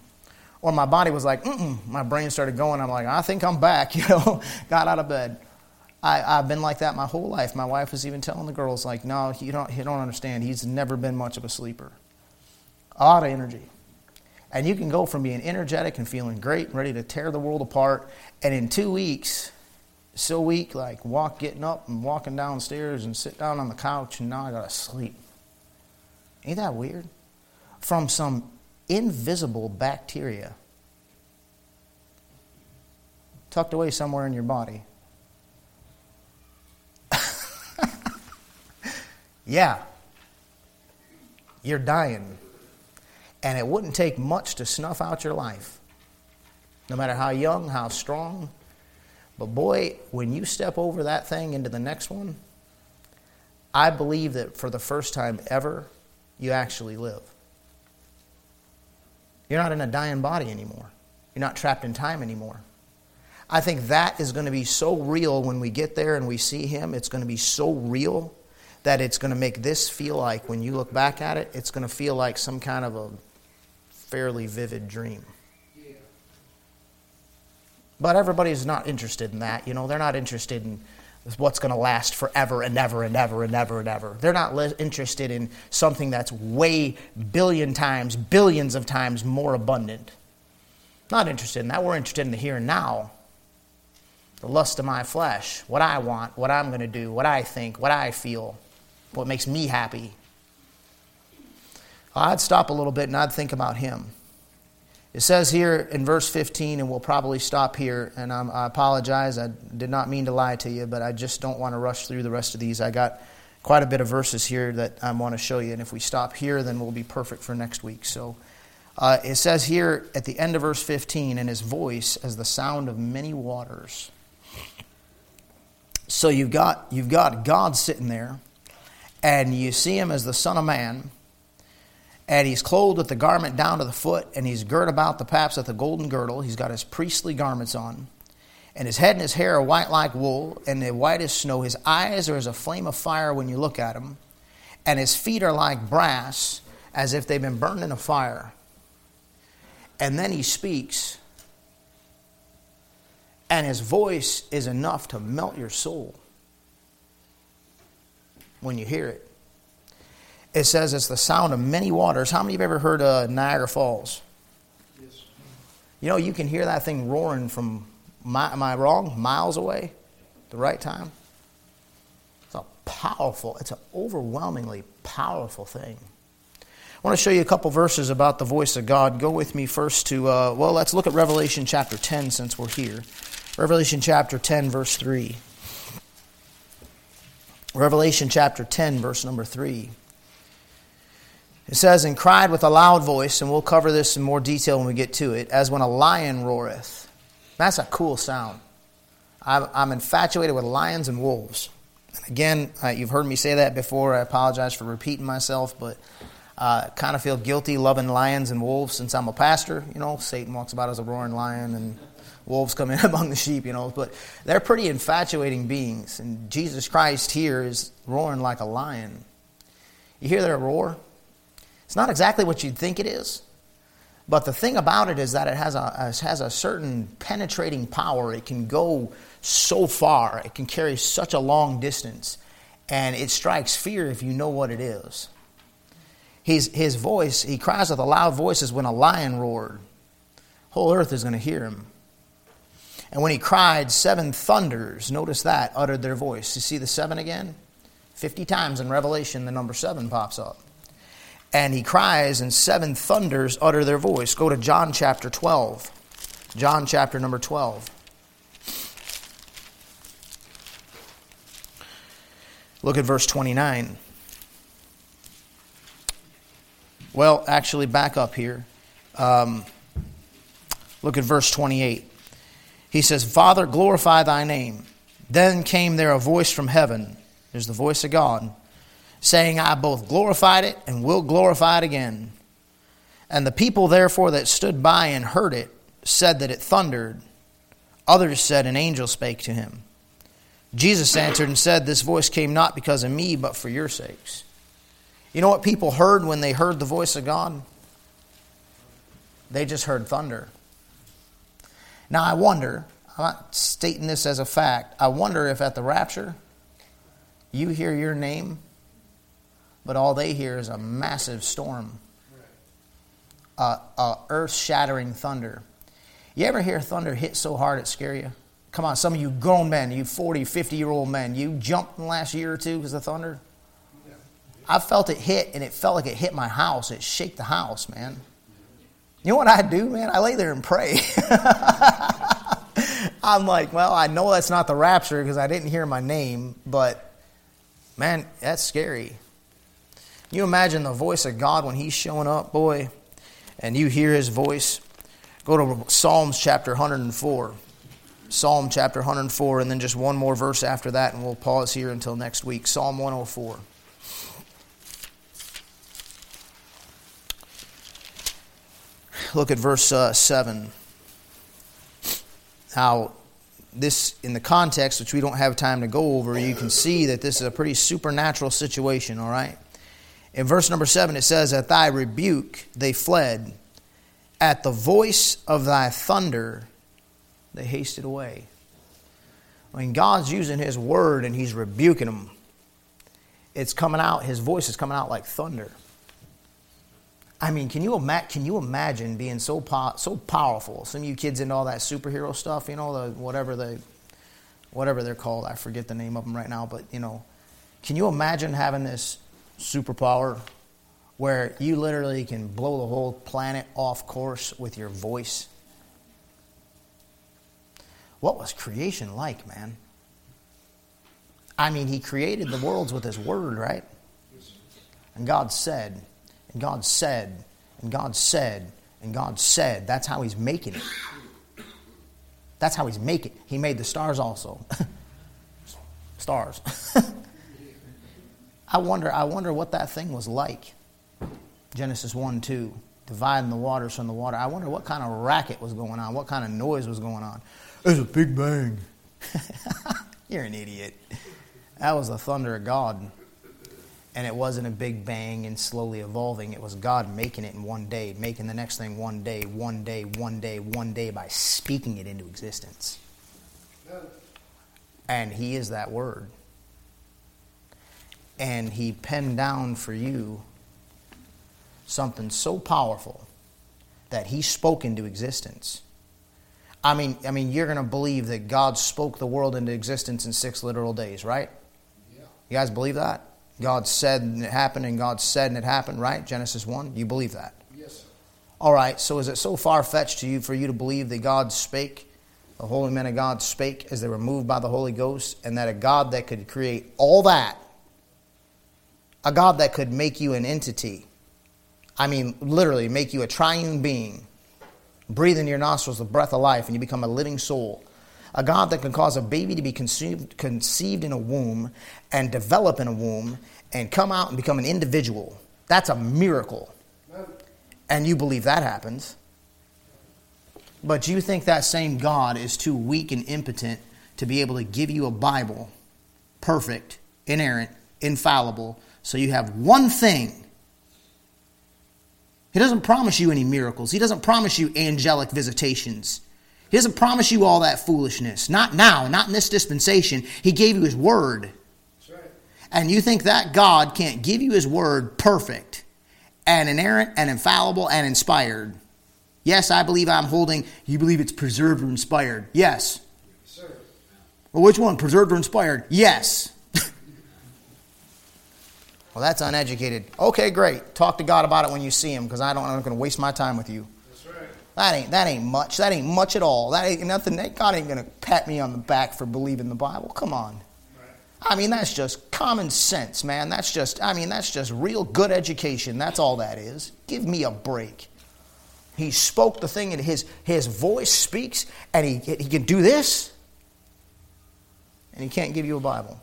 Or my body was like, mm-mm. My brain started going. I'm like, I think I'm back, got out of bed. I've been like that my whole life. My wife was even telling the girls, like, no, you don't understand. He's never been much of a sleeper. A lot of energy. And you can go from being energetic and feeling great and ready to tear the world apart, and in 2 weeks, so weak, like getting up and walking downstairs and sit down on the couch, and now I gotta sleep. Ain't that weird? From some invisible bacteria tucked away somewhere in your body. Yeah. You're dying. And it wouldn't take much to snuff out your life, no matter how young, how strong. But boy, when you step over that thing into the next one, I believe that for the first time ever, you actually live. You're not in a dying body anymore. You're not trapped in time anymore. I think that is going to be so real when we get there and we see Him. It's going to be so real that it's going to make this feel like, when you look back at it, it's going to feel like some kind of a fairly vivid dream. Yeah. But everybody's not interested in that. They're not interested in is what's going to last forever and ever and ever and ever and ever. They're not interested in something that's way billions of times more abundant. Not interested in that. We're interested in the here and now. The lust of my flesh, what I want, what I'm going to do, what I think, what I feel, what makes me happy. I'd stop a little bit and I'd think about him. It says here in verse 15, and we'll probably stop here, and I apologize, I did not mean to lie to you, but I just don't want to rush through the rest of these. I got quite a bit of verses here that I want to show you, and if we stop here, then we'll be perfect for next week. So it says here at the end of verse 15, and his voice as the sound of many waters. So you've got God sitting there, and you see him as the Son of Man, and he's clothed with the garment down to the foot, and he's girt about the paps with a golden girdle. He's got his priestly garments on. And his head and his hair are white like wool, and they're white as snow. His eyes are as a flame of fire when you look at him. And his feet are like brass, as if they've been burned in a fire. And then he speaks, and his voice is enough to melt your soul when you hear it. It says it's the sound of many waters. How many of you have ever heard of Niagara Falls? Yes. You know, you can hear that thing roaring from, am I wrong, miles away at the right time? It's an overwhelmingly powerful thing. I want to show you a couple verses about the voice of God. Go with me first to, let's look at Revelation chapter 10 since we're here. Revelation chapter 10, verse 3. Revelation chapter 10, verse number 3. It says, and cried with a loud voice, and we'll cover this in more detail when we get to it, as when a lion roareth. That's a cool sound. I'm infatuated with lions and wolves. And again, you've heard me say that before. I apologize for repeating myself, but I kind of feel guilty loving lions and wolves since I'm a pastor. You know, Satan walks about as a roaring lion, and wolves come in among the sheep, you know. But they're pretty infatuating beings, and Jesus Christ here is roaring like a lion. You hear their roar? It's not exactly what you'd think it is, but the thing about it is that it has a certain penetrating power. It can go so far. It can carry such a long distance, and it strikes fear if you know what it is. His voice, he cries with a loud voice as when a lion roared. Whole earth is going to hear him. And when he cried, seven thunders, notice that, uttered their voice. You see the seven again? 50 times in Revelation, the number seven pops up. And he cries, and seven thunders utter their voice. Go to John chapter 12. John chapter number 12. Look at verse 29. Well, actually, back up here. Look at verse 28. He says, Father, glorify thy name. Then came there a voice from heaven. There's the voice of God, saying, I both glorified it and will glorify it again. And the people, therefore, that stood by and heard it, said that it thundered. Others said, an angel spake to him. Jesus answered and said, this voice came not because of me, but for your sakes. You know what people heard when they heard the voice of God? They just heard thunder. Now, I wonder, I'm not stating this as a fact, I wonder if at the rapture, you hear your name, but all they hear is a massive storm, earth-shattering thunder. You ever hear thunder hit so hard it scare you? Come on, some of you grown men, you 40, 50-year-old men, you jumped in the last year or two because of the thunder. Yeah. I felt it hit, and it felt like it hit my house. It shook the house, man. You know what I do, man? I lay there and pray. I'm like, well, I know that's not the rapture because I didn't hear my name, but, man, that's scary. You imagine the voice of God when he's showing up, boy, and you hear his voice. Go to Psalms chapter 104. Psalm chapter 104, and then just one more verse after that, and we'll pause here until next week. Psalm 104. Look at verse 7. Now, this, in the context, which we don't have time to go over, you can see that this is a pretty supernatural situation, all right? In verse number 7, it says, at thy rebuke they fled. At the voice of thy thunder, they hasted away. When God's using his word and he's rebuking them, it's coming out, his voice is coming out like thunder. I mean, can you imagine being so powerful? Some of you kids into all that superhero stuff, you know, whatever they're called. I forget the name of them right now, but, you know, can you imagine having this superpower where you literally can blow the whole planet off course with your voice? What was creation like, man? I mean, he created the worlds with his word, right? And God said, and God said, and God said, and God said. That's how he's making it. That's how he's making it. He made the stars also. Stars. I wonder what that thing was like. Genesis 1:2, dividing the waters from the water. I wonder what kind of racket was going on, what kind of noise was going on. There's a big bang. You're an idiot. That was the thunder of God. And it wasn't a big bang and slowly evolving. It was God making it in one day, making the next thing one day by speaking it into existence. And he is that word. And he penned down for you something so powerful that he spoke into existence. I mean, you're going to believe that God spoke the world into existence in 6 literal days, right? Yeah. You guys believe that? God said and it happened, and God said and it happened, right? Genesis 1, you believe that? Yes, sir. All right, so is it so far-fetched to you for you to believe that God spake, the holy men of God spake as they were moved by the Holy Ghost, and that a God that could create all that, a God that could make you an entity, I mean, literally make you a triune being, breathe in your nostrils the breath of life, and you become a living soul. A God that can cause a baby to be conceived in a womb and develop in a womb and come out and become an individual. That's a miracle. And you believe that happens. But you think that same God is too weak and impotent to be able to give you a Bible, perfect, inerrant, infallible, so you have one thing. He doesn't promise you any miracles. He doesn't promise you angelic visitations. He doesn't promise you all that foolishness. Not now, not in this dispensation. He gave you his word. That's right. And you think that God can't give you his word perfect and inerrant and infallible and inspired. Yes, I believe I'm holding, you believe it's preserved or inspired. Yes. Yes, sir. Well, which one? Preserved or inspired? Yes. Well, that's uneducated. Okay, great. Talk to God about it when you see him, because I'm not going to waste my time with you. That's right. That ain't much. That ain't much at all. That ain't nothing. God ain't going to pat me on the back for believing the Bible. Come on. Right. I mean, that's just common sense, man. That's just real good education. That's all that is. Give me a break. He spoke the thing, and his voice speaks, and he can do this, and he can't give you a Bible.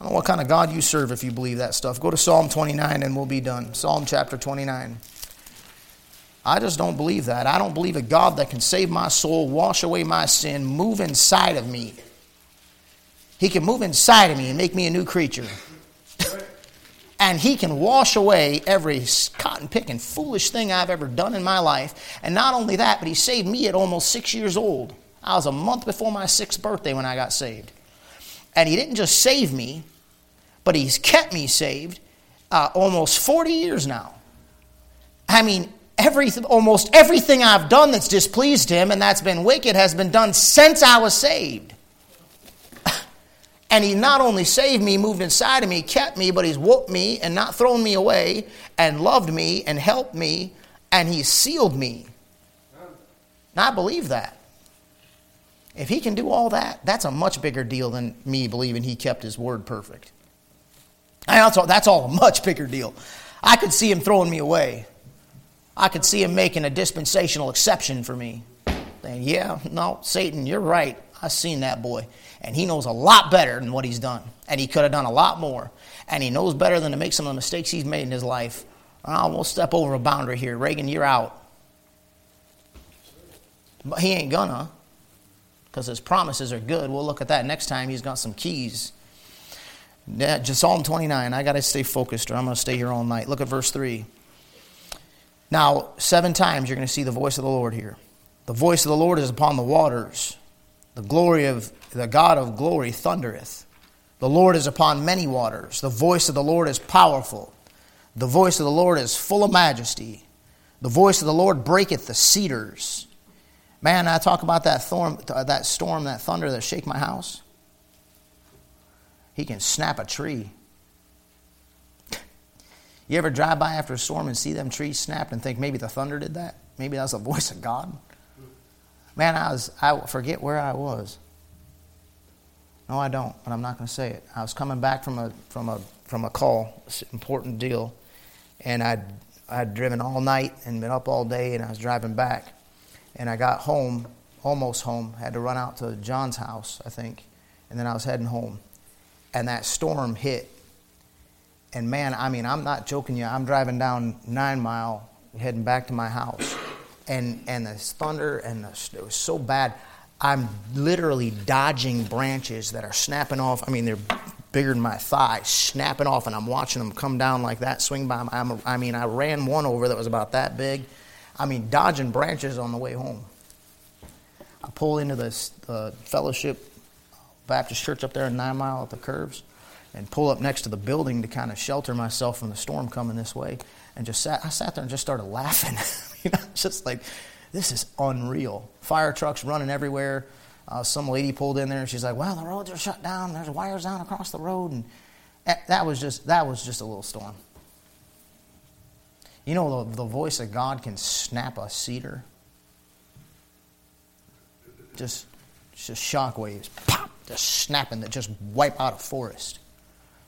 I don't know what kind of God you serve if you believe that stuff. Go to Psalm 29 and we'll be done. Psalm chapter 29. I just don't believe that. I don't believe a God that can save my soul, wash away my sin, move inside of me. He can move inside of me and make me a new creature. And he can wash away every cotton picking foolish thing I've ever done in my life. And not only that, but he saved me at almost 6 years old. I was a month before my 6th birthday when I got saved. And he didn't just save me, but he's kept me saved almost 40 years now. I mean, almost everything I've done that's displeased him and that's been wicked has been done since I was saved. And he not only saved me, moved inside of me, kept me, but he's whooped me and not thrown me away and loved me and helped me, and he sealed me. And I believe that. If he can do all that, that's a much bigger deal than me believing he kept his word perfect. That's all a much bigger deal. I could see him throwing me away. I could see him making a dispensational exception for me. Saying, yeah, no, Satan, you're right. I've seen that boy. And he knows a lot better than what he's done. And he could have done a lot more. And he knows better than to make some of the mistakes he's made in his life. We'll step over a boundary here. Reagan, you're out. But he ain't gonna. Because his promises are good. We'll look at that next time. He's got some keys. Just Psalm 29. I got to stay focused or I'm going to stay here all night. Look at verse 3. Now, 7 times you're going to see the voice of the Lord here. The voice of the Lord is upon the waters. The glory of the God of glory thundereth. The Lord is upon many waters. The voice of the Lord is powerful. The voice of the Lord is full of majesty. The voice of the Lord breaketh the cedars. Man, I talk about that storm, that thunder that shake my house. He can snap a tree. You ever drive by after a storm and see them trees snapped and think maybe the thunder did that? Maybe that was the voice of God? Man, I forget where I was. No, I don't, but I'm not going to say it. I was coming back from a call, important deal, and I'd driven all night and been up all day, and I was driving back, and I got home, almost home, had to run out to John's house, I think, and then I was heading home, and that storm hit, and man, I mean, I'm not joking you, I'm driving down 9 Mile, heading back to my house, and the thunder, it was so bad, I'm literally dodging branches that are snapping off, I mean, they're bigger than my thigh, snapping off, and I'm watching them come down like that, swing by. I ran one over that was about that big. I mean, dodging branches on the way home. I pull into this Fellowship Baptist Church up there in 9 Mile at the curves and pull up next to the building to kind of shelter myself from the storm coming this way, and I sat there and just started laughing. Just like, this is unreal. Fire trucks running everywhere. Some lady pulled in there, and she's like, "Well, the roads are shut down. There's wires down across the road," and that was just a little storm. You know, the voice of God can snap a cedar. Just shock waves, pop, just snapping that just wipe out a forest.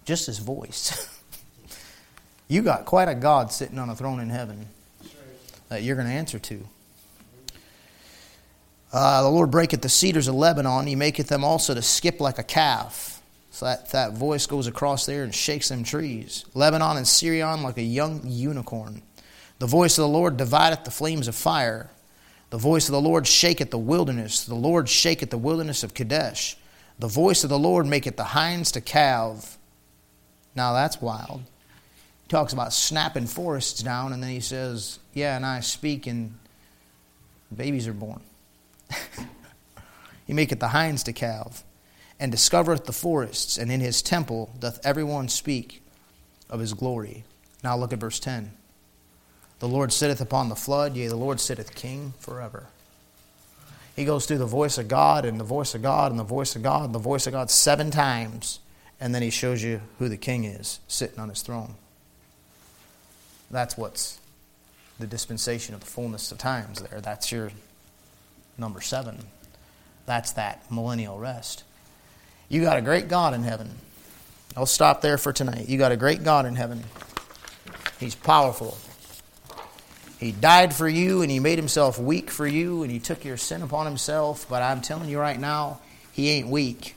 Just His voice. You got quite a God sitting on a throne in heaven that you're going to answer to. The Lord breaketh the cedars of Lebanon. He maketh them also to skip like a calf. So that voice goes across there and shakes them trees. Lebanon and Sirion like a young unicorn. The voice of the Lord divideth the flames of fire. The voice of the Lord shaketh the wilderness. The Lord shaketh the wilderness of Kadesh. The voice of the Lord maketh the hinds to calve. Now that's wild. He talks about snapping forests down, and then he says, "Yeah, and I speak, and babies are born." He maketh the hinds to calve, and discovereth the forests, and in his temple doth everyone speak of his glory. Now look at verse 10. The Lord sitteth upon the flood, yea, the Lord sitteth king forever. He goes through the voice of God, and the voice of God, and the voice of God, and the voice of God 7 times, and then he shows you who the king is, sitting on his throne. That's what's the dispensation of the fullness of times there. That's your number 7. That's that millennial rest. You got a great God in heaven. I'll stop there for tonight. You got a great God in heaven. He's powerful. He died for you, and He made Himself weak for you, and He took your sin upon Himself. But I'm telling you right now, He ain't weak.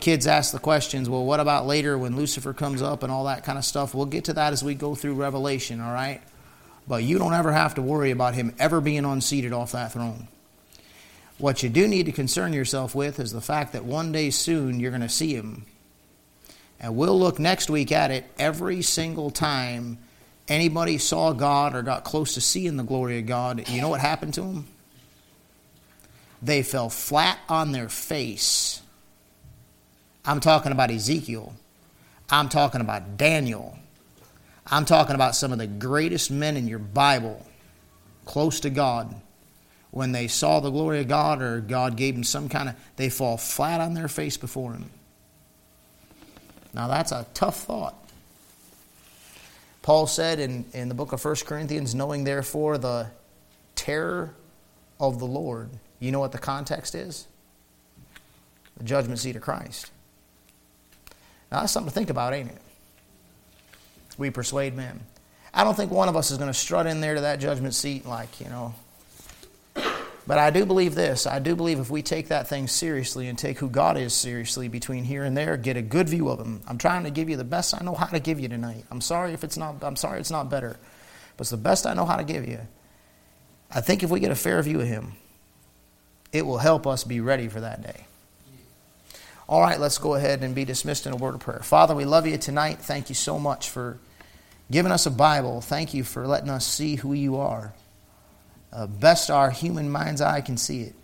Kids ask the questions, well, what about later when Lucifer comes up and all that kind of stuff? We'll get to that as we go through Revelation, all right? But you don't ever have to worry about Him ever being unseated off that throne. What you do need to concern yourself with is the fact that one day soon you're going to see Him. And we'll look next week at it every single time anybody saw God or got close to seeing the glory of God. You know what happened to them? They fell flat on their face. I'm talking about Ezekiel. I'm talking about Daniel. I'm talking about some of the greatest men in your Bible, close to God. When they saw the glory of God, or God gave them some kind of, they fall flat on their face before Him. Now that's a tough thought. Paul said in the book of 1 Corinthians, knowing therefore the terror of the Lord. You know what the context is? The judgment seat of Christ. Now that's something to think about, ain't it? We persuade men. I don't think one of us is going to strut in there to that judgment seat like, you know. But I do believe this. I do believe if we take that thing seriously and take who God is seriously between here and there, get a good view of Him. I'm trying to give you the best I know how to give you tonight. I'm sorry it's not better. But it's the best I know how to give you. I think if we get a fair view of Him, it will help us be ready for that day. All right, let's go ahead and be dismissed in a word of prayer. Father, we love you tonight. Thank you so much for giving us a Bible. Thank you for letting us see who you are. Best our human mind's eye can see it.